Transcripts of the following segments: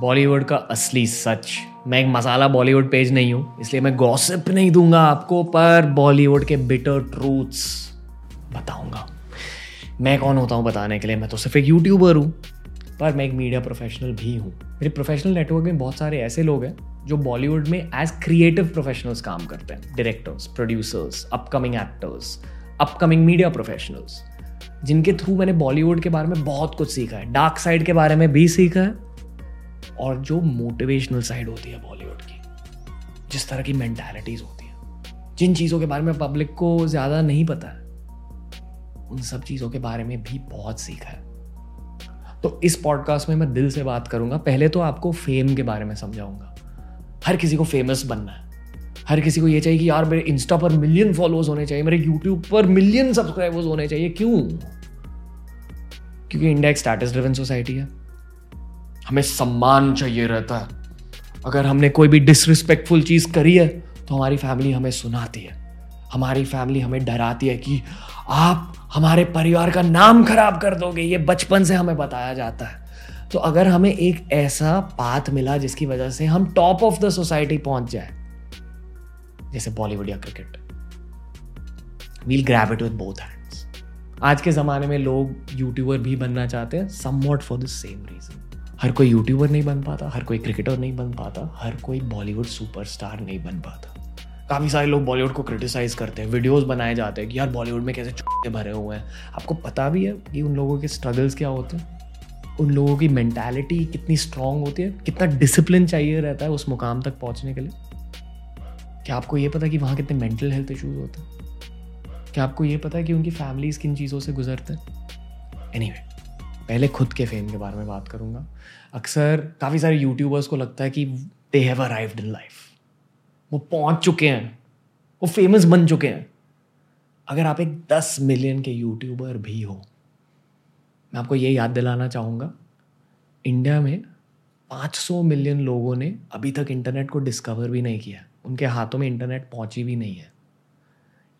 बॉलीवुड का असली सच। मैं एक मसाला बॉलीवुड पेज नहीं हूँ, इसलिए मैं गॉसिप नहीं दूंगा आपको, पर बॉलीवुड के बिटर ट्रूथ्स बताऊंगा। मैं कौन होता हूँ बताने के लिए? मैं तो सिर्फ एक यूट्यूबर हूँ, पर मैं एक मीडिया प्रोफेशनल भी हूँ। मेरे प्रोफेशनल नेटवर्क में बहुत सारे ऐसे लोग हैं जो बॉलीवुड में एज क्रिएटिव प्रोफेशनल्स काम करते हैं, directors, producers, upcoming actors, upcoming media professionals, जिनके थ्रू मैंने बॉलीवुड के बारे में बहुत कुछ सीखा है, डार्क साइड के बारे में भी सीखा है, और जो मोटिवेशनल साइड होती है बॉलीवुड की, जिस तरह की मेंटालिटीज होती है, जिन चीज़ों के बारे में पब्लिक को ज़्यादा नहीं पता है, उन सब चीज़ों के बारे में भी बहुत सीखा है। तो इस पॉडकास्ट में मैं दिल से बात करूंगा। पहले तो आपको फेम के बारे में समझाऊंगा। हर किसी को फेमस बनना है, हर किसी को ये चाहिए कि यार मेरे इंस्टा पर मिलियन फॉलोअर्स होने चाहिए, मेरे यूट्यूब पर मिलियन सब्सक्राइबर्स होने चाहिए। क्यों? क्योंकि इंडिया एक स्टेटस ड्रिवन सोसाइटी है, हमें सम्मान चाहिए रहता है। अगर हमने कोई भी डिसरिस्पेक्टफुल चीज़ करी है तो हमारी फैमिली हमें सुनाती है, हमारी फैमिली हमें डराती है कि आप हमारे परिवार का नाम खराब कर दोगे। ये बचपन से हमें बताया जाता है। तो अगर हमें एक ऐसा पाथ मिला जिसकी वजह से हम टॉप ऑफ द सोसाइटी पहुंच जाए, जैसे बॉलीवुड या cricket, we'll grab it with both hands. आज के ज़माने में लोग यूट्यूबर भी बनना चाहते हैं, somewhat for the same reason. हर कोई यूट्यूबर नहीं बन पाता, हर कोई क्रिकेटर नहीं बन पाता, हर कोई बॉलीवुड सुपरस्टार नहीं बन पाता। काफ़ी सारे लोग बॉलीवुड को क्रिटिसाइज़ करते हैं, वीडियोस बनाए जाते हैं कि यार बॉलीवुड में कैसे चुटके भरे हुए हैं। आपको पता भी है कि उन लोगों के स्ट्रगल्स क्या होते हैं, उन लोगों की मेंटालिटी कितनी स्ट्रांग होती है, कितना डिसिप्लिन चाहिए रहता है उस मुकाम तक पहुँचने के लिए। क्या आपको ये पता है कि वहाँ कितने मेंटल हेल्थ इश्यूज होते हैं? क्या आपको ये पता है कि उनकी फैमिलीज किन चीज़ों से गुजरते हैं? एनीवे, पहले खुद के फेम के बारे में बात करूँगा। अक्सर काफ़ी सारे यूट्यूबर्स को लगता है कि they have arrived in life, वो पहुँच चुके हैं, वो फेमस बन चुके हैं। अगर आप एक 10 मिलियन के यूट्यूबर भी हो, मैं आपको ये याद दिलाना चाहूँगा, इंडिया में 500 मिलियन लोगों ने अभी तक इंटरनेट को डिस्कवर भी नहीं किया, उनके हाथों में इंटरनेट पहुँची भी नहीं है।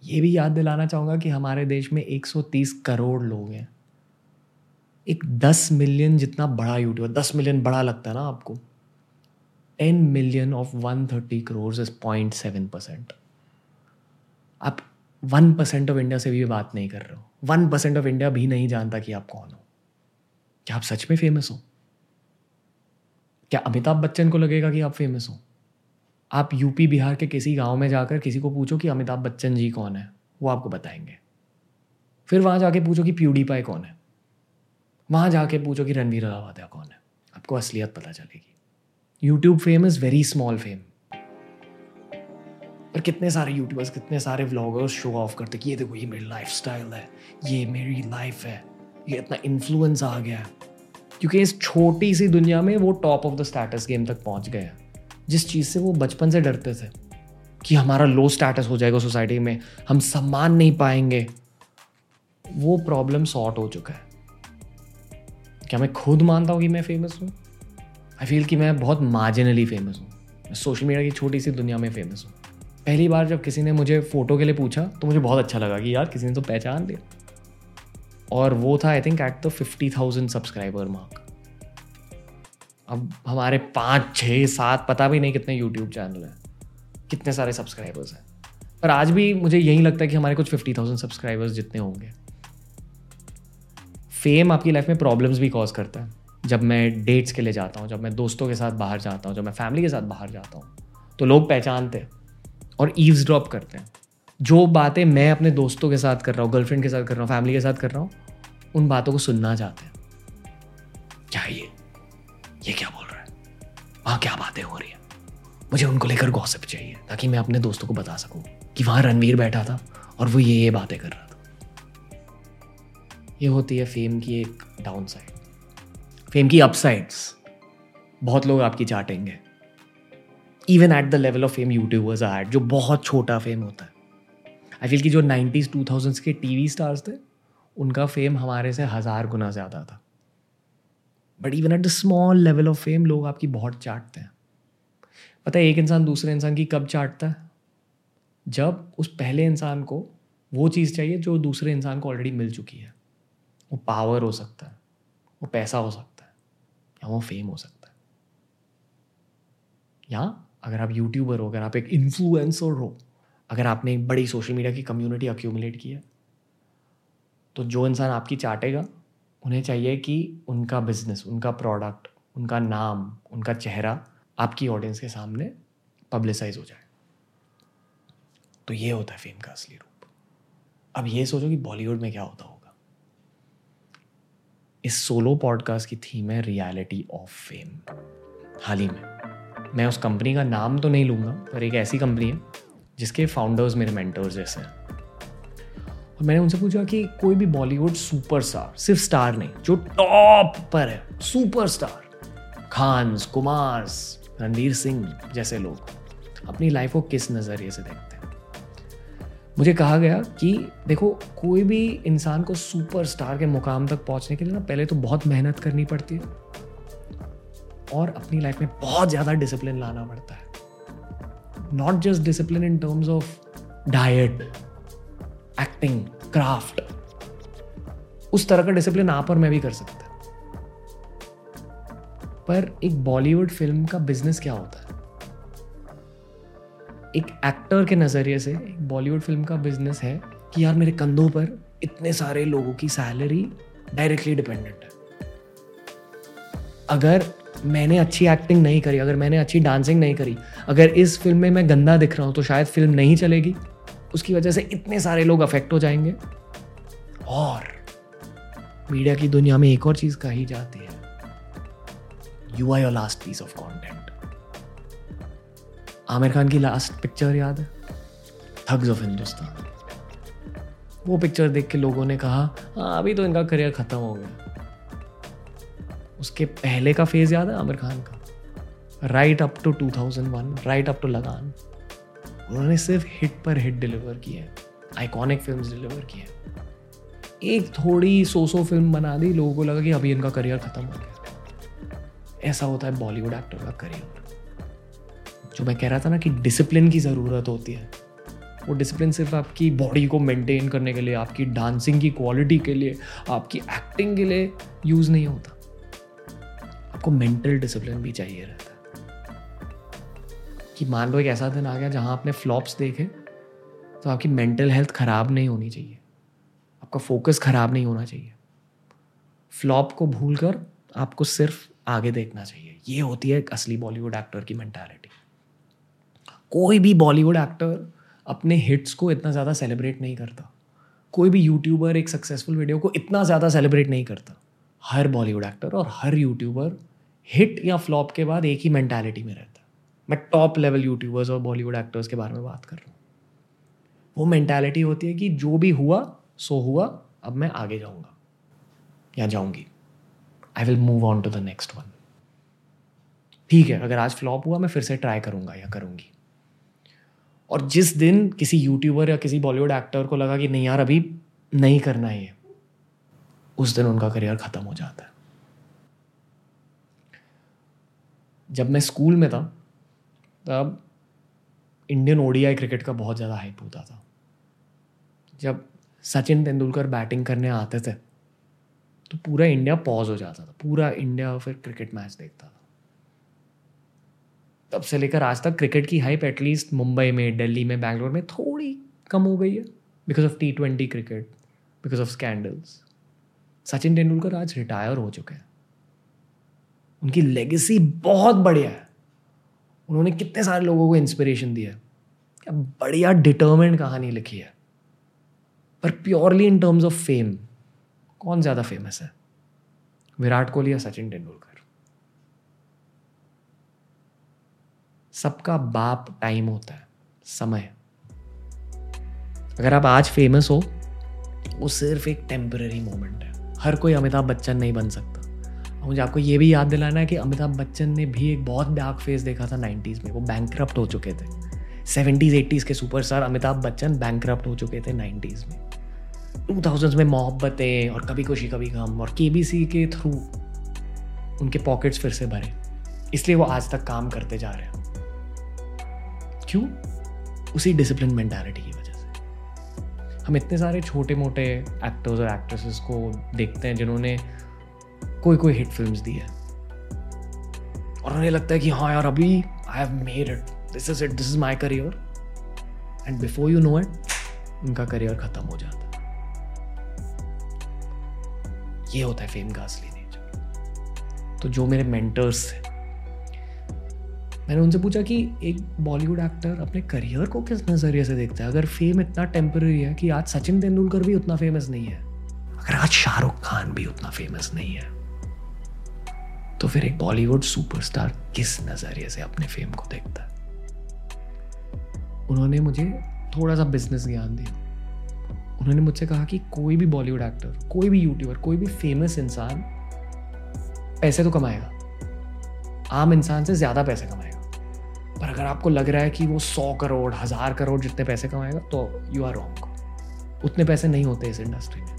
ये भी याद दिलाना चाहूँगा कि हमारे देश में 130 करोड़ लोग हैं। एक 10 मिलियन जितना बड़ा यूट्यूबर, 10 मिलियन बड़ा लगता है ना आपको, 10 मिलियन ऑफ 130 करोड़ इज 0.7%। आप 1% ऑफ इंडिया से भी बात नहीं कर रहे हो, 1% ऑफ इंडिया भी नहीं जानता कि आप कौन हो। क्या आप सच में फेमस हो? क्या अमिताभ बच्चन को लगेगा कि आप फेमस हो? आप यूपी बिहार के किसी गांव में जाकर किसी को पूछो कि अमिताभ बच्चन जी कौन है, वो आपको बताएंगे। फिर वहाँ जाके पूछो कि प्यूडीपाई कौन है, वहाँ जाके पूछो कि रणवीर अलाहबादिया कौन है, आपको असलियत पता चलेगी। YouTube fame is very small fame. पर कितने सारे यूट्यूबर्स, कितने सारे व्लॉगर्स शो ऑफ करते कि ये देखो ये मेरी लाइफ स्टाइल है, ये मेरी लाइफ है, ये इतना इन्फ्लुएंस आ गया है, क्योंकि इस छोटी सी दुनिया में वो top of the status game तक पहुँच गए हैं। जिस चीज़ से वो बचपन से डरते थे कि हमारा लो स्टेटस हो जाएगा सोसाइटी में, हम सम्मान नहीं पाएंगे, वो प्रॉब्लम सॉर्ट हो चुका है। क्या मैं खुद मानता हूँ कि मैं फेमस हूँ? आई फील कि मैं बहुत मार्जिनली फेमस हूँ। मैं सोशल मीडिया की छोटी सी दुनिया में फेमस हूँ। पहली बार जब किसी ने मुझे फ़ोटो के लिए पूछा तो मुझे बहुत अच्छा लगा कि यार किसी ने तो पहचान लिया, और वो था I think at the 50,000 subscriber mark. अब हमारे 5, 6, 7 पता भी नहीं कितने यूट्यूब चैनल हैं, कितने सारे सब्सक्राइबर्स हैं, पर आज भी मुझे यही लगता है कि हमारे कुछ 50,000 सब्सक्राइबर्स जितने होंगे। फेम आपकी लाइफ में प्रॉब्लम्स भी कॉज करता है। जब मैं डेट्स के लिए जाता हूँ, जब मैं दोस्तों के साथ बाहर जाता हूँ, जब मैं फैमिली के साथ बाहर जाता हूँ, तो लोग पहचानते हैं और ईव्स ड्रॉप करते हैं। जो बातें मैं अपने दोस्तों के साथ कर रहा हूँ, गर्लफ्रेंड के साथ कर रहा हूँ, फैमिली के साथ कर रहा हूँ, उन बातों को सुनना चाहते हैं। क्या ये क्या बोल रहा है, वहाँ क्या बातें हो रही है, मुझे उनको लेकर गॉसिप चाहिए ताकि मैं अपने दोस्तों को बता सकूँ कि वहाँ रणवीर बैठा था और वो ये बातें कर रहा था। ये होती है फेम की एक डाउनसाइड। फेम की अपसाइड्स, बहुत लोग आपकी चाटेंगे, even at the level of fame YouTubers are, जो बहुत छोटा फेम होता है। आई फील कि जो 90s 2000s के टीवी स्टार्स थे, उनका फेम हमारे से 1000 गुना ज़्यादा था। But even at the small level of fame लोग आपकी बहुत चाटते हैं। पता है एक इंसान दूसरे इंसान की कब चाटता है? जब उस पहले इंसान को वो चीज़ चाहिए जो दूसरे इंसान को ऑलरेडी मिल चुकी है। वो पावर हो सकता है, वो पैसा हो सकता है, या वो फेम हो सकता है। या अगर आप यूट्यूबर हो, अगर आप एक इन्फ्लुएंसर हो, अगर आपने एक बड़ी सोशल मीडिया की कम्युनिटी अक्यूमुलेट की है, तो जो इंसान आपकी चाटेगा उन्हें चाहिए कि उनका बिजनेस, उनका प्रोडक्ट, उनका नाम, उनका चेहरा आपकी ऑडियंस के सामने पब्लिसाइज हो जाए। तो ये होता है फेम का असली रूप। अब ये सोचो कि बॉलीवुड में क्या होता होगा। इस सोलो पॉडकास्ट की थीम है रियलिटी ऑफ फेम। हाल ही में मैं उस कंपनी का नाम तो नहीं लूँगा, पर एक ऐसी कंपनी है जिसके फाउंडर्स मेरे मेंटर्स जैसे हैं, और मैंने उनसे पूछा कि कोई भी बॉलीवुड सुपरस्टार, सिर्फ स्टार नहीं, जो टॉप पर है, सुपरस्टार खान्स, कुमार्स, रणवीर सिंह जैसे लोग अपनी लाइफ को किस नज़रिए से देखते हैं। मुझे कहा गया कि देखो, कोई भी इंसान को सुपरस्टार के मुकाम तक पहुंचने के लिए ना पहले तो बहुत मेहनत करनी पड़ती है और अपनी लाइफ में बहुत ज़्यादा डिसिप्लिन लाना पड़ता है। Not just discipline in terms of diet, acting, craft, उस तरह का डिसिप्लिन आप और मैं भी कर सकते हैं। पर एक बॉलीवुड फिल्म का बिजनेस क्या होता है? एक एक्टर के नज़रिए से एक बॉलीवुड फिल्म का बिजनेस है कि यार मेरे कंधों पर इतने सारे लोगों की सैलरी डायरेक्टली डिपेंडेंट है। अगर मैंने अच्छी एक्टिंग नहीं करी, अगर मैंने अच्छी डांसिंग नहीं करी, अगर इस फिल्म में मैं गंदा दिख रहा हूँ तो शायद फिल्म नहीं चलेगी, उसकी वजह से इतने सारे लोग अफेक्ट हो जाएंगे। और मीडिया की दुनिया में एक और चीज़ कही जाती है, you are your last piece of content. Aamir Khan की लास्ट पिक्चर याद है, थग्स ऑफ हिंदुस्तान। वो पिक्चर देख के लोगों ने कहा हाँ अभी तो इनका करियर ख़त्म हो गया। उसके पहले का फेज़ याद है आमिर खान का, right up to 2001, right up to Lagaan. उन्होंने सिर्फ हिट पर हिट डिलीवर किए, आइकॉनिक फिल्म्स डिलीवर किए। एक थोड़ी सो फिल्म बना दी, लोगों को लगा कि अभी इनका करियर ख़त्म हो गया। ऐसा होता है बॉलीवुड एक्टर का करियर। जो मैं कह रहा था ना कि डिसिप्लिन की ज़रूरत होती है, वो डिसिप्लिन सिर्फ आपकी बॉडी को मेंटेन करने के लिए, आपकी डांसिंग की क्वालिटी के लिए, आपकी एक्टिंग के लिए यूज़ नहीं होता। आपको मेंटल डिसिप्लिन भी चाहिए रहता है कि मान लो एक ऐसा दिन आ गया जहाँ आपने फ्लॉप्स देखे, तो आपकी मेंटल हेल्थ ख़राब नहीं होनी चाहिए, आपका फोकस ख़राब नहीं होना चाहिए। फ्लॉप को भूल कर आपको सिर्फ आगे देखना चाहिए। ये होती है एक असली बॉलीवुड एक्टर की मेंटालिटी। कोई भी बॉलीवुड एक्टर अपने हिट्स को इतना ज़्यादा सेलिब्रेट नहीं करता, कोई भी यूट्यूबर एक सक्सेसफुल वीडियो को इतना ज़्यादा सेलिब्रेट नहीं करता। हर बॉलीवुड एक्टर और हर यूट्यूबर हिट या फ्लॉप के बाद एक ही मेंटालिटी में रहता है। मैं टॉप लेवल यूट्यूबर्स और बॉलीवुड एक्टर्स के बारे में बात कर रहा हूँ। वो मेंटालिटी होती है कि जो भी हुआ सो हुआ, अब मैं आगे जाऊँगा या जाऊँगी, I will move on to the next one. ठीक है, अगर आज फ्लॉप हुआ मैं फिर से ट्राई करूँगा या करूँगी। और जिस दिन किसी यूट्यूबर या किसी बॉलीवुड एक्टर को लगा कि नहीं यार अभी नहीं करना है, उस दिन उनका करियर ख़त्म हो जाता है। जब मैं स्कूल में था तब इंडियन ओडीआई क्रिकेट का बहुत ज़्यादा हाइप होता था। जब सचिन तेंदुलकर बैटिंग करने आते थे तो पूरा इंडिया पॉज हो जाता था, पूरा इंडिया फिर क्रिकेट मैच देखता था। तब से लेकर आज तक क्रिकेट की हाइप एटलीस्ट मुंबई में, दिल्ली में, बैंगलोर में थोड़ी कम हो गई है, because of T20 cricket, because of scandals. Sachin Tendulkar आज रिटायर हो चुके हैं, उनकी लेगेसी बहुत बढ़िया है। उन्होंने कितने सारे लोगों को इंस्पिरेशन दिया है, क्या बढ़िया डिटर्मिन्ड कहानी लिखी है। पर purely in terms of fame कौन ज़्यादा फेमस है, विराट कोहली या सचिन तेंदुलकर? सबका बाप टाइम होता है, समय। अगर आप आज फेमस हो वो सिर्फ एक टेम्पररी मोमेंट है। हर कोई अमिताभ बच्चन नहीं बन सकता। मुझे आपको ये भी याद दिलाना है कि अमिताभ बच्चन ने भी एक बहुत डार्क फेज देखा था 90s में। वो बैंकक्रप्ट हो चुके थे। 70s 80s के सुपरस्टार अमिताभ बच्चन बैंकक्रप्ट हो चुके थे 90s में। 2000s में मोहब्बतें और कभी खुशी कभी गम और KBC के थ्रू उनके पॉकेट्स फिर से भरे, इसलिए वो आज तक काम करते जा रहे हैं। क्यों? उसी डिसिप्लिन मेंटालिटी की वजह से। हम इतने सारे छोटे मोटे एक्टर्स और एक्ट्रेसेस को देखते हैं जिन्होंने कोई कोई हिट फिल्म्स दी है और उन्हें लगता है कि हाँ यार अभी I have made it, this is my career. And before you know it, उनका करियर खत्म हो जाता है। ये होता है फेम का असली नेचर। तो जो मेरे मेंटर्स थे, मैंने उनसे पूछा कि एक बॉलीवुड एक्टर अपने करियर को किस नजरिए से देखता है? अगर फेम इतना टेम्पररी है कि आज सचिन तेंदुलकर भी उतना फेमस नहीं है, अगर आज शाहरुख खान भी उतना फेमस नहीं है, तो फिर एक बॉलीवुड सुपरस्टार किस नजरिए से अपने फेम को देखता है? उन्होंने मुझे थोड़ा सा बिजनेस ज्ञान दिया। उन्होंने मुझसे कहा कि कोई भी बॉलीवुड एक्टर, कोई भी यूट्यूबर, कोई भी फेमस इंसान पैसे तो कमाएगा, आम इंसान से ज़्यादा पैसे कमाएगा, पर अगर आपको लग रहा है कि वो 100 करोड़ 1000 करोड़ जितने पैसे कमाएगा, तो यू आर रॉन्ग। उतने पैसे नहीं होते इस इंडस्ट्री में।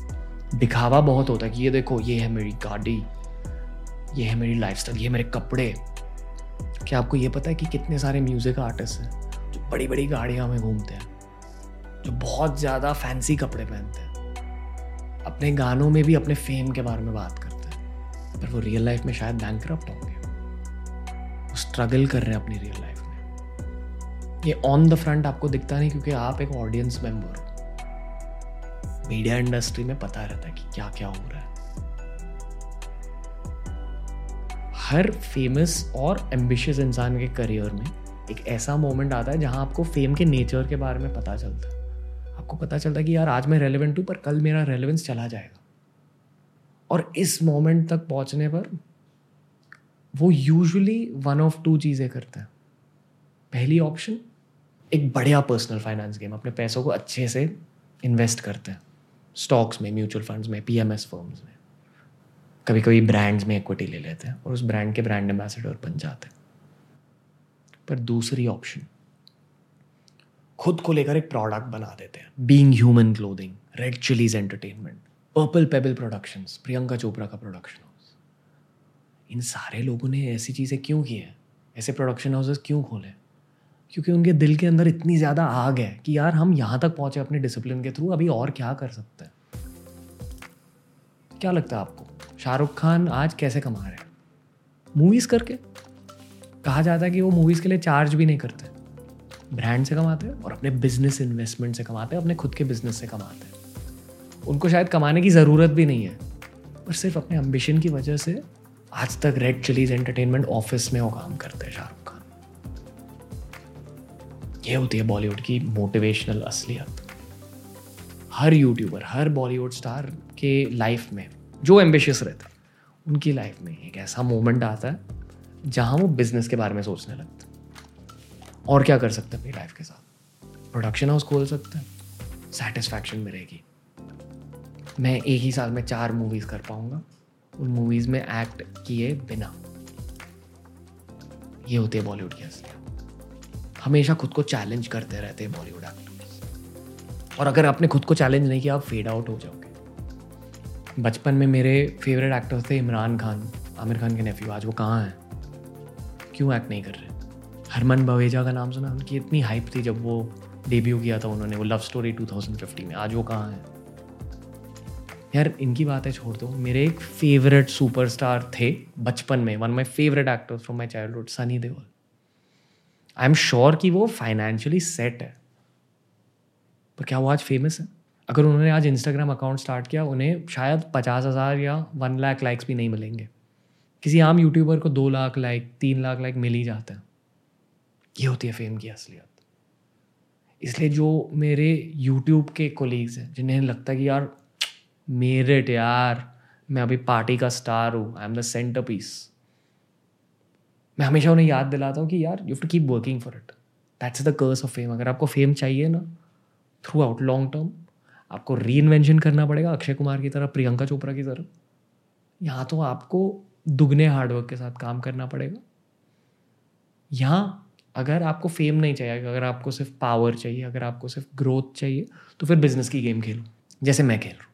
दिखावा बहुत होता है कि ये देखो, ये है मेरी गाड़ी, ये है मेरी लाइफस्टाइल, ये मेरे कपड़े। क्या आपको ये पता है कि कितने सारे म्यूज़िक आर्टिस्ट हैं जो बड़ी बड़ी गाड़ियाँ में घूमते हैं, जो बहुत ज़्यादा फैंसी कपड़े पहनते हैं, अपने गानों में भी अपने फेम के बारे में बात करते हैं, पर वो रियल लाइफ में शायद बैंकरप्ट होंगे। वो स्ट्रगल कर रहे हैं अपनी रियल लाइफ में। ये ऑन द फ्रंट आपको दिखता नहीं, क्योंकि आप एक ऑडियंस मेंबर हो। मीडिया इंडस्ट्री में पता रहता है कि क्या क्या हो रहा है। हर फेमस और एम्बिशियस इंसान के करियर में एक ऐसा मोमेंट आता है जहां आपको फेम के नेचर के बारे में पता चलता है। आपको पता चलता है कि यार आज मैं रेलेवेंट हूँ, पर कल मेरा रेलेवेंस चला जाएगा। और इस मोमेंट तक पहुँचने पर वो यूजुअली वन ऑफ टू चीज़ें करते हैं। पहली ऑप्शन, एक बढ़िया पर्सनल फाइनेंस गेम, अपने पैसों को अच्छे से इन्वेस्ट करते हैं, स्टॉक्स में, म्यूचुअल फंड्स में, पीएमएस फर्म्स में, कभी कभी ब्रांड्स में इक्विटी ले लेते हैं और उस ब्रांड के ब्रांड एम्बेसडर बन जाते हैं। पर दूसरी ऑप्शन, खुद को लेकर एक प्रोडक्ट बना देते हैं। Being human clothing, red chillies entertainment, purple payable productions, Priyanka Chopra का प्रोडक्शन हाउस। इन सारे लोगों ने ऐसी चीज़ें क्यों की हैं? ऐसे प्रोडक्शन हाउसेस क्यों खोले? क्योंकि उनके दिल के अंदर इतनी ज़्यादा आग है कि यार हम यहाँ तक पहुँचे अपने डिसिप्लिन के थ्रू, अभी और क्या कर सकते हैं? क्या लगता है आपको शाहरुख खान आज कैसे कमा रहे हैं? मूवीज़ करके। कहा जाता है कि वो मूवीज़ के लिए चार्ज भी नहीं करते, ब्रांड से कमाते हैं और अपने बिजनेस इन्वेस्टमेंट से कमाते हैं, अपने खुद के बिजनेस से कमाते हैं। उनको शायद कमाने की ज़रूरत भी नहीं है, पर सिर्फ अपने एम्बिशन की वजह से आज तक रेड चिलीज एंटरटेनमेंट ऑफिस में वो काम करते हैं शाहरुख खान। ये होती है बॉलीवुड की मोटिवेशनल असलियत। हर यूट्यूबर, हर बॉलीवुड स्टार के लाइफ में जो एम्बिशियस रहते हैं, उनकी लाइफ में एक ऐसा मोमेंट आता है जहाँ वो बिजनेस के बारे में सोचने लगते हैं। और क्या कर सकते हैं अपनी लाइफ के साथ? प्रोडक्शन हाउस खोल सकते हैं, सेटिस्फैक्शन मिलेगी। मैं एक ही साल में 4 मूवीज़ कर पाऊंगा, उन मूवीज़ में एक्ट किए बिना। ये होती है बॉलीवुड की असलियत। हमेशा खुद को चैलेंज करते रहते हैं बॉलीवुड एक्टर्स, और अगर आपने खुद को चैलेंज नहीं किया, आप फेड आउट हो जाओगे। बचपन में मेरे फेवरेट एक्टर्स थे इमरान खान, आमिर खान के नेफ्यू। आज वो कहाँ हैं? क्यों एक्ट नहीं कर रहे? हरमन बवेजा का नाम सुना? उनकी इतनी हाइप थी जब वो डेब्यू किया था उन्होंने, वो लव स्टोरी 2015 में। आज वो कहाँ है? यार इनकी बातें छोड़ दो। मेरे एक फेवरेट सुपरस्टार थे बचपन में, one of my favourite actors from my childhood, Sunny Deol. I am sure कि वो फाइनेंशियली सेट है, पर क्या वो आज फेमस है? अगर उन्होंने आज इंस्टाग्राम अकाउंट स्टार्ट किया, उन्हें शायद 50,000 या 1 लाख लाइक्स भी नहीं मिलेंगे। किसी आम यूट्यूबर को 2 लाख लाइक, 3 लाख लाइक मिल ही जाता है। ये होती है फेम की असलियत। इसलिए जो मेरे यूट्यूब के कोलीग्स हैं, जिन्हें लगता है कि यार मेरिट, यार मैं अभी पार्टी का स्टार हूँ, I am the centre piece, मैं हमेशा उन्हें याद दिलाता हूँ कि यार you have to keep working for it. That's the curse of fame. अगर आपको फेम चाहिए ना थ्रू आउट लॉन्ग टर्म, आपको री इन्वेंशन करना पड़ेगा, अक्षय कुमार की तरह, प्रियंका चोपड़ा की तरह। यहाँ तो आपको दुगने हार्डवर्क के साथ काम करना पड़ेगा। यहाँ अगर आपको फेम नहीं चाहिए, अगर आपको सिर्फ पावर चाहिए, अगर आपको सिर्फ ग्रोथ चाहिए, तो फिर बिजनेस की गेम खेलो, जैसे मैं खेल रहा हूँ।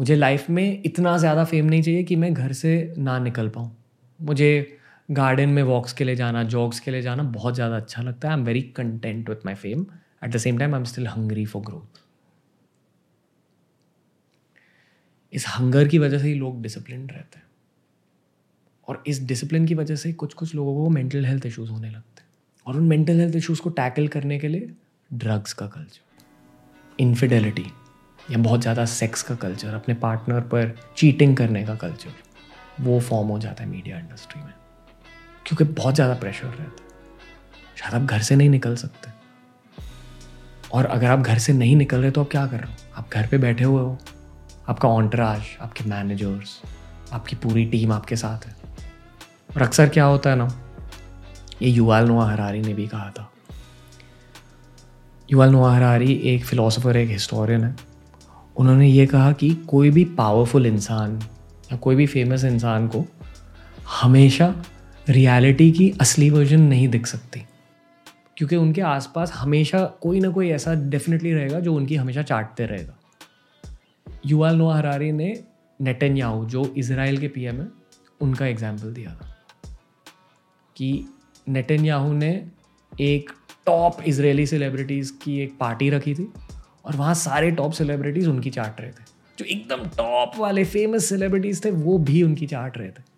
मुझे लाइफ में इतना ज़्यादा फेम नहीं चाहिए कि मैं घर से ना निकल पाऊँ। मुझे गार्डन में वॉक्स के लिए जाना, जॉग्स के लिए जाना बहुत ज़्यादा अच्छा लगता है। I am very content with my fame. At the same time I am still hungry for growth. इस हंगर की वजह से ही लोग डिसिप्लिन रहते हैं और इस डिसिप्लिन की वजह से कुछ कुछ लोगों को मेंटल हेल्थ इश्यूज़ होने लगते हैं और उन मेंटल हेल्थ इश्यूज़ को टैकल करने के लिए ड्रग्स का कल्चर, इनफिडेलिटी या बहुत ज़्यादा सेक्स का कल्चर, अपने पार्टनर पर चीटिंग करने का कल्चर, वो फॉर्म हो जाता है मीडिया इंडस्ट्री में क्योंकि बहुत ज़्यादा प्रेशर रहता है। शायद आप घर से नहीं निकल सकते और अगर आप घर से नहीं निकल रहे तो आप क्या कर रहे हो? आप घर पे बैठे हुए हो, आपका ऑन्टराज, आपके मैनेजर्स, आपकी पूरी टीम आपके साथ है। और अक्सर क्या होता है ना, ये युवाल नोआ हरारी ने भी कहा था। युवाल नोआ हरारी एक फिलोसोफर, एक हिस्टोरियन है। उन्होंने ये कहा कि कोई भी पावरफुल इंसान या कोई भी फेमस इंसान को हमेशा रियलिटी की असली वर्जन नहीं दिख सकती क्योंकि उनके आसपास हमेशा कोई ना कोई ऐसा डेफिनेटली रहेगा जो उनकी हमेशा चाटते रहेगा। युवाल नोआ हरारी ने नेतन्याहू, जो इजराइल के पीएम है, उनका एग्जाम्पल दिया था कि नेतन्याहू ने एक टॉप इजरायली सेलिब्रिटीज़ की एक पार्टी रखी थी और वहाँ सारे टॉप सेलिब्रिटीज़ उनकी चाट रहे थे। जो एकदम टॉप वाले फेमस सेलिब्रिटीज़ थे वो भी उनकी चाट रहे थे।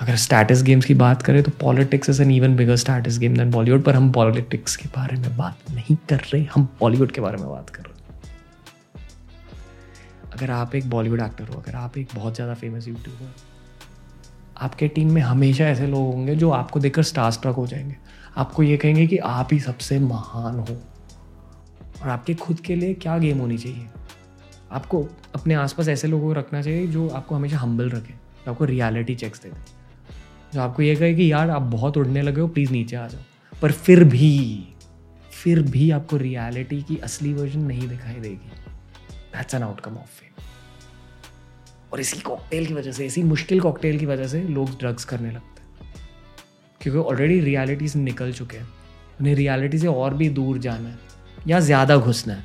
अगर स्टेटस गेम्स की बात करें तो politics is an even bigger status game than Bollywood, पर हम पॉलिटिक्स के बारे में बात नहीं कर रहे, हम बॉलीवुड के बारे में बात कर रहे हैं। अगर आप एक बॉलीवुड एक्टर हो, अगर आप एक बहुत ज़्यादा फेमस यूट्यूबर, आपके टीम में हमेशा ऐसे लोग होंगे जो आपको देखकर स्टार स्ट्रक हो जाएंगे, आपको ये कहेंगे कि आप ही सबसे महान हो। और आपके खुद के लिए क्या गेम होनी चाहिए? आपको अपने आसपास ऐसे लोगों को रखना चाहिए जो आपको हमेशा हम्बल रखें, जो आपको रियलिटी चेक्स दें, जो आपको ये कहे कि यार आप बहुत उड़ने लगे हो, प्लीज़ नीचे आ जाओ। पर फिर भी आपको रियलिटी की असली वर्जन नहीं दिखाई देगी। That's an outcome of fame. और इसी कॉकटेल की वजह से, इसी मुश्किल कॉकटेल की वजह से लोग ड्रग्स करने लगते हैं क्योंकि ऑलरेडी रियलिटी से निकल चुके हैं। उन्हें रियलिटी से और भी दूर जाना है या ज़्यादा घुसना है।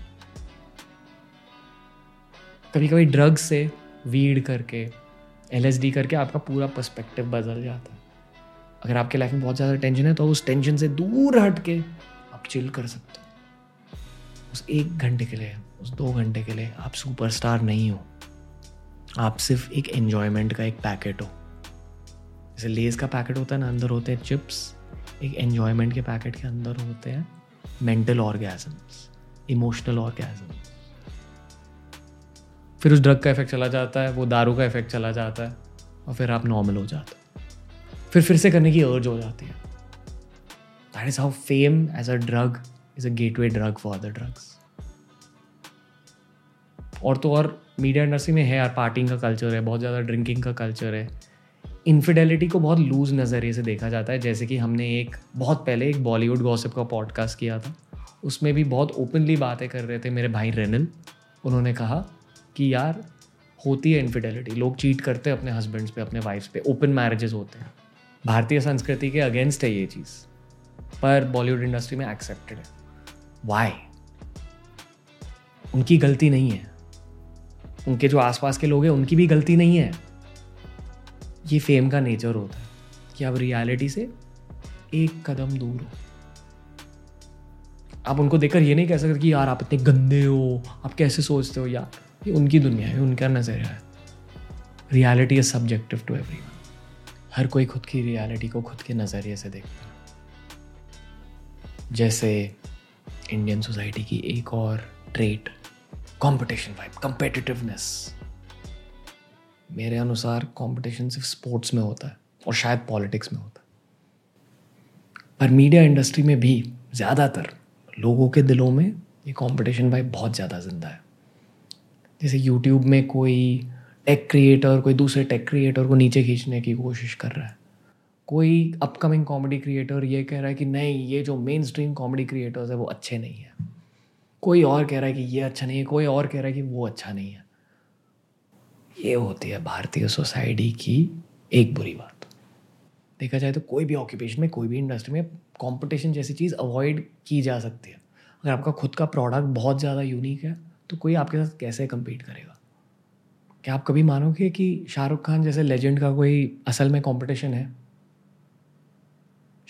कभी कभी ड्रग्स से वीड करके, LSD करके आपका पूरा पर्सपेक्टिव बदल जाता है। अगर आपके लाइफ में बहुत ज़्यादा टेंशन है तो उस टेंशन से दूर हट के आप चिल कर सकते हो। उस 1 घंटे के लिए, उस 2 घंटे के लिए आप सुपरस्टार नहीं हो, आप सिर्फ एक एन्जॉयमेंट का एक पैकेट हो। जैसे लेज़ का पैकेट होता है ना, अंदर होते हैं चिप्स, एक एन्जॉयमेंट के पैकेट के अंदर होते हैं मेंटल ऑर्गेजम्स, इमोशनल ऑर्गेजम्स। फिर उस ड्रग का इफेक्ट चला जाता है, वो दारू का इफेक्ट चला जाता है और फिर आप नॉर्मल हो जाते हो। फिर से करने की अर्ज हो जाती है। That is how fame as a drug is a gateway drug for other drugs. और तो और मीडिया इंडस्ट्री में है यार, पार्टिंग का कल्चर है, बहुत ज़्यादा ड्रिंकिंग का कल्चर है। इनफिडेलिटी को बहुत लूज़ नज़रिए से देखा जाता है। जैसे कि हमने एक बहुत पहले एक बॉलीवुड गॉसिप का पॉडकास्ट किया था, उसमें भी बहुत ओपनली बातें कर रहे थे मेरे भाई रेनल। उन्होंने कहा कि यार होती है इनफिडेलिटी, लोग चीट करते हैं अपने हस्बैंड्स पे, अपने वाइफ्स पे, ओपन मैरिजेस होते हैं। भारतीय संस्कृति के अगेंस्ट है ये चीज़, पर बॉलीवुड इंडस्ट्री में एक्सेप्टेड है। वाई? उनकी गलती नहीं है, उनके जो आसपास के लोग हैं उनकी भी गलती नहीं है। ये फेम का नेचर होता है कि आप रियलिटी से 1 कदम दूर हो। आप उनको देखकर ये नहीं कह सकते कि यार आप इतने गंदे हो, आप कैसे सोचते हो। यार ये उनकी दुनिया है, उनका नज़रिया है। Reality is subjective to everyone. हर कोई खुद की रियलिटी को खुद के नज़रिए से देखता है। जैसे इंडियन सोसाइटी की एक और ट्रेट, कंपटीशन वाइब, कंपेटिटिवनेस। मेरे अनुसार कंपटीशन सिर्फ स्पोर्ट्स में होता है और शायद पॉलिटिक्स में होता है, पर मीडिया इंडस्ट्री में भी ज़्यादातर लोगों के दिलों में ये कंपटीशन वाइब बहुत ज़्यादा जिंदा है। जैसे यूट्यूब में कोई टेक क्रिएटर कोई दूसरे टेक क्रिएटर को नीचे खींचने की कोशिश कर रहा है। कोई अपकमिंग कॉमेडी क्रिएटर ये कह रहा है कि नहीं, ये जो मेन स्ट्रीम कॉमेडी क्रिएटर्स है वो अच्छे नहीं है। कोई और कह रहा है कि ये अच्छा नहीं है, कोई और कह रहा है कि वो अच्छा नहीं है। ये होती है भारतीय सोसाइटी की एक बुरी बात। देखा जाए तो कोई भी ऑक्यूपेशन में, कोई भी इंडस्ट्री में कंपटीशन जैसी चीज़ अवॉइड की जा सकती है। अगर आपका खुद का प्रोडक्ट बहुत ज़्यादा यूनिक है तो कोई आपके साथ कैसे कम्पीट करेगा? क्या आप कभी मानोगे कि शाहरुख खान जैसे लेजेंड का कोई असल में कॉम्पिटिशन है?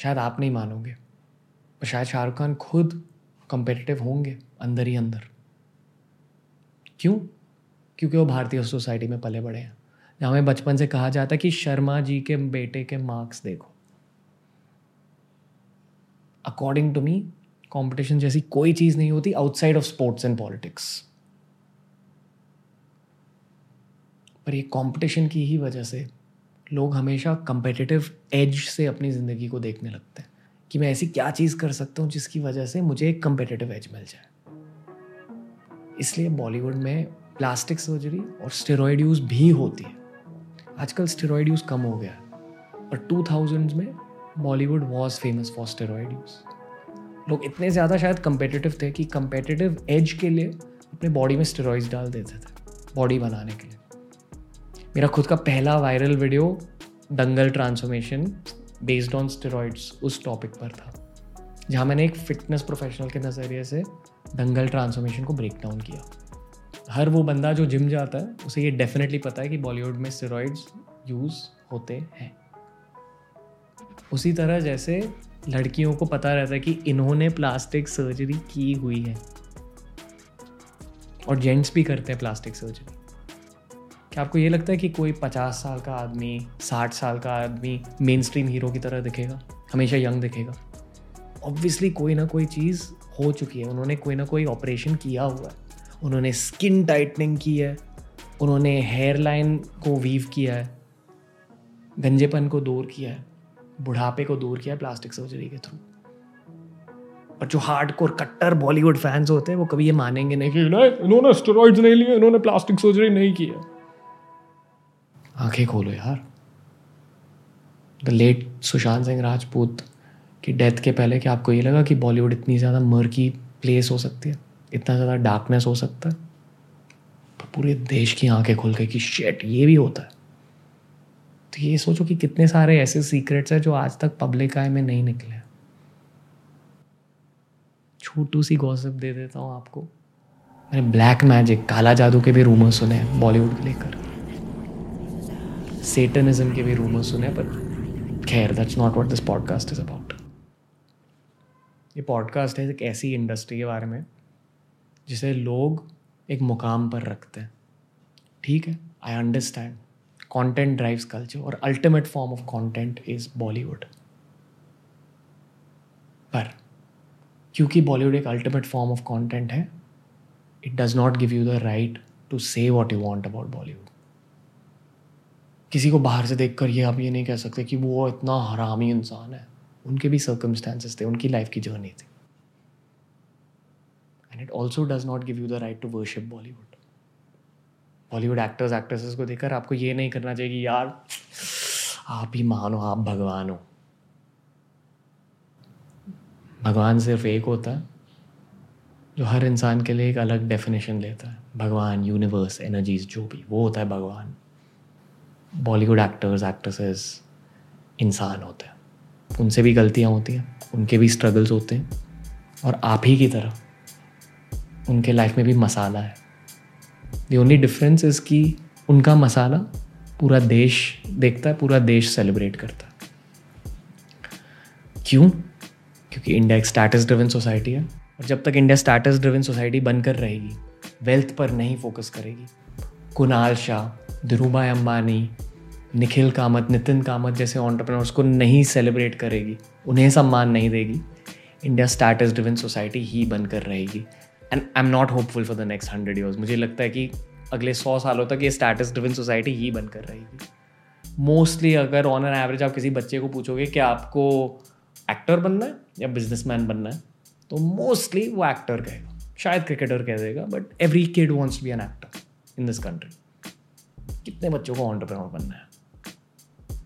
शायद आप नहीं मानोगे, पर शायद शाहरुख खान खुद कंपेटिटिव होंगे अंदर ही अंदर। क्यों? क्योंकि वो भारतीय सोसाइटी में पले बड़े हैं। हमें बचपन से कहा जाता कि शर्मा जी के बेटे के मार्क्स देखो। अकॉर्डिंग टू मी कंपटीशन जैसी कोई चीज नहीं होती outside of sports and politics, पर ये कंपटीशन की ही वजह से लोग हमेशा कंपेटिटिव एज से अपनी ज़िंदगी को देखने लगते हैं कि मैं ऐसी क्या चीज़ कर सकता हूँ जिसकी वजह से मुझे एक कंपेटिटिव एज मिल जाए। इसलिए बॉलीवुड में प्लास्टिक सर्जरी और स्टेरॉइड यूज़ भी होती है। आजकल स्टेरॉइड यूज़ कम हो गया है, पर 2000s में Bollywood was famous for steroid use. लोग इतने ज़्यादा शायद कंपेटिटिव थे कि कंपेटिटिव एज के लिए अपने बॉडी में स्टेरॉइड्स डाल देते थे बॉडी बनाने के लिए। मेरा खुद का पहला viral video Dangal transformation based on steroids उस टॉपिक पर था, जहाँ मैंने एक फिटनेस प्रोफेशनल के नज़रिए से दंगल ट्रांसफॉर्मेशन को ब्रेक डाउन किया। हर वो बंदा जो जिम जाता है उसे ये डेफिनेटली पता है कि बॉलीवुड में स्टेरॉइड्स यूज़ होते हैं। उसी तरह जैसे लड़कियों को पता रहता है कि इन्होंने प्लास्टिक सर्जरी की हुई है, और जेंट्स भी करते हैं प्लास्टिक सर्जरी। क्या आपको ये लगता है कि कोई 50 साल का आदमी 60 साल का आदमी मेन स्ट्रीम हीरो की तरह दिखेगा, हमेशा यंग दिखेगा? ऑब्वियसली कोई ना कोई चीज़ हो चुकी है, उन्होंने कोई ना कोई ऑपरेशन किया हुआ है, उन्होंने स्किन टाइटनिंग की है, उन्होंने हेयर लाइन को वीव किया है, गंजेपन को दूर किया है, बुढ़ापे को दूर किया है प्लास्टिक सर्जरी के थ्रू। और जो हार्डकोर कट्टर बॉलीवुड फैंस होते हैं वो कभी ये मानेंगे नहीं कि इन्होंने स्टेरॉइड्स नहीं लिए, इन्होंने प्लास्टिक सर्जरी नहीं की है। आंखें खोलो यार, द लेट सुशांत सिंह राजपूत की डेथ के पहले क्या आपको ये लगा कि बॉलीवुड इतनी ज़्यादा मर्की प्लेस हो सकती है, इतना ज़्यादा डार्कनेस हो सकता है? पर पूरे देश की आंखें खुल गई कि शेट ये भी होता है। तो ये सोचो कि कितने सारे ऐसे सीक्रेट्स हैं जो आज तक पब्लिक आय में नहीं निकले। छोटू सी गॉसिप दे देता हूँ आपको, मैंने ब्लैक मैजिक काला जादू के भी रूमर सुने हैं बॉलीवुड के लेकर, सेटनिज्म के भी रूमर सुने, पर खैर that's not what this podcast is about. ये पॉडकास्ट है एक ऐसी इंडस्ट्री के बारे में जिसे लोग एक मुकाम पर रखते हैं। ठीक है, I understand content drives culture और ultimate form of content is Bollywood, पर क्योंकि बॉलीवुड एक अल्टीमेट फॉर्म ऑफ कंटेंट है, it does not give you the right to say what you want about Bollywood. किसी को बाहर से देखकर ये आप ये नहीं कह सकते कि वो इतना हरामी इंसान है। उनके भी सर्कमस्टांसेस थे, उनकी लाइफ की जर्नी थी। And it also does not give you the right to worship Bollywood. Bollywood actors actresses को देखकर आपको ये नहीं करना चाहिए कि यार आप ही मानो, आप भगवान हो। भगवान सिर्फ एक होता है जो हर इंसान के लिए एक अलग डेफिनेशन लेता है। भगवान, यूनिवर्स, एनर्जीज, जो भी, वो होता है भगवान। बॉलीवुड एक्टर्स एक्ट्रेसेस इंसान होते हैं, उनसे भी गलतियाँ होती हैं, उनके भी स्ट्रगल्स होते हैं, और आप ही की तरह उनके लाइफ में भी मसाला है। द ओनली डिफरेंस इज़ कि उनका मसाला पूरा देश देखता है, पूरा देश सेलिब्रेट करता है। क्यों? क्योंकि इंडिया एक स्टेटस ड्रिवन सोसाइटी है, और जब तक इंडिया स्टेटस ड्रिवन सोसाइटी बनकर रहेगी, वेल्थ पर नहीं फोकस करेगी, कुणाल शाह, धीरूभाई अंबानी, निखिल कामत, नितिन कामत जैसे एंटरप्रेन्योर्स को नहीं सेलिब्रेट करेगी, उन्हें सम्मान नहीं देगी, इंडिया स्टेटस ड्रिवन सोसाइटी ही बनकर रहेगी। And I am not hopeful for the next 100 years। मुझे लगता है कि अगले 100 सालों तक ये स्टेटस ड्रिवन सोसाइटी ही बनकर रहेगी। मोस्टली अगर ऑन एन एवरेज आप किसी बच्चे को पूछोगे कि आपको एक्टर बनना है या बिजनेसमैन बनना है, तो मोस्टली वो एक्टर कहेगा, शायद क्रिकेटर कह देगा, but every kid wants be an actor in this country. कितने बच्चों को एंटरप्रेन्योर बनना है,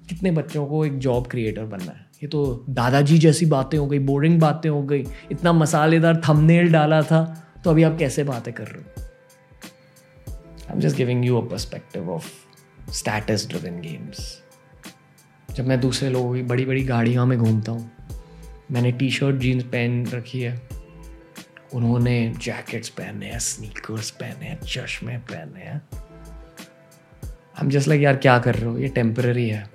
कितने बच्चों को एक जॉब क्रिएटर बनना है। ये तो दादाजी जैसी बातें हो गई, बोरिंग बातें हो गई। इतना मसालेदार थंबनेल डाला था तो अभी आप कैसे बातें कर रहे हो? I am just giving you a perspective of status driven games. जब मैं दूसरे लोगों की बड़ी बड़ी गाड़ियों में घूमता हूँ, मैंने टी शर्ट जीन्स पहन रखी है, उन्होंने जैकेट्स पहने हैं, स्नीकर्स पहने हैं, चश्मे पहने हैं। हम जस्ट लाइक यार क्या कर रहे हो, ये टेम्पररी है।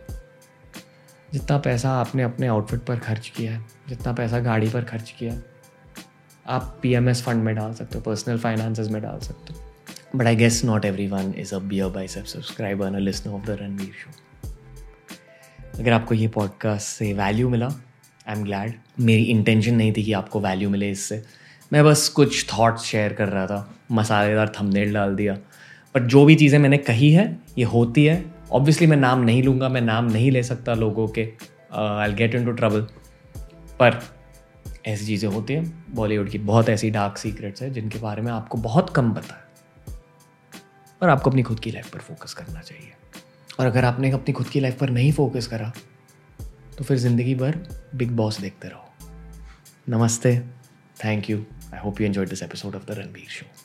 जितना पैसा आपने अपने आउटफिट पर खर्च किया है, जितना पैसा गाड़ी पर खर्च किया, आप पीएमएस फंड में डाल सकते हो, पर्सनल फाइनेंसेस में डाल सकते हो, But I guess not everyone is a BeerBiceps subscriber and a listener of The Ranveer Show. अगर आपको ये पॉडकास्ट से वैल्यू मिला, आई एम ग्लैड. मेरी इंटेंशन नहीं थी कि आपको वैल्यू मिले इससे. मैं बस कुछ थॉट्स शेयर कर रहा था, मसालेदार थंबनेल डाल दिया. बट जो भी चीज़ें मैंने कही है ये होती है. ऑब्वियसली मैं नाम नहीं लूँगा, मैं नाम नहीं ले सकता लोगों के, I will get into trouble. पर ऐसी चीज़ें होती हैं. बॉलीवुड की बहुत ऐसी डार्क सीक्रेट्स हैं जिनके बारे में आपको बहुत कम पता है, और आपको अपनी खुद की लाइफ पर फोकस करना चाहिए. और अगर आपने अपनी खुद की लाइफ पर नहीं फोकस करा तो फिर ज़िंदगी भर बिग बॉस देखते रहो. नमस्ते, thank you. I hope you enjoyed this episode of the Ranveer show.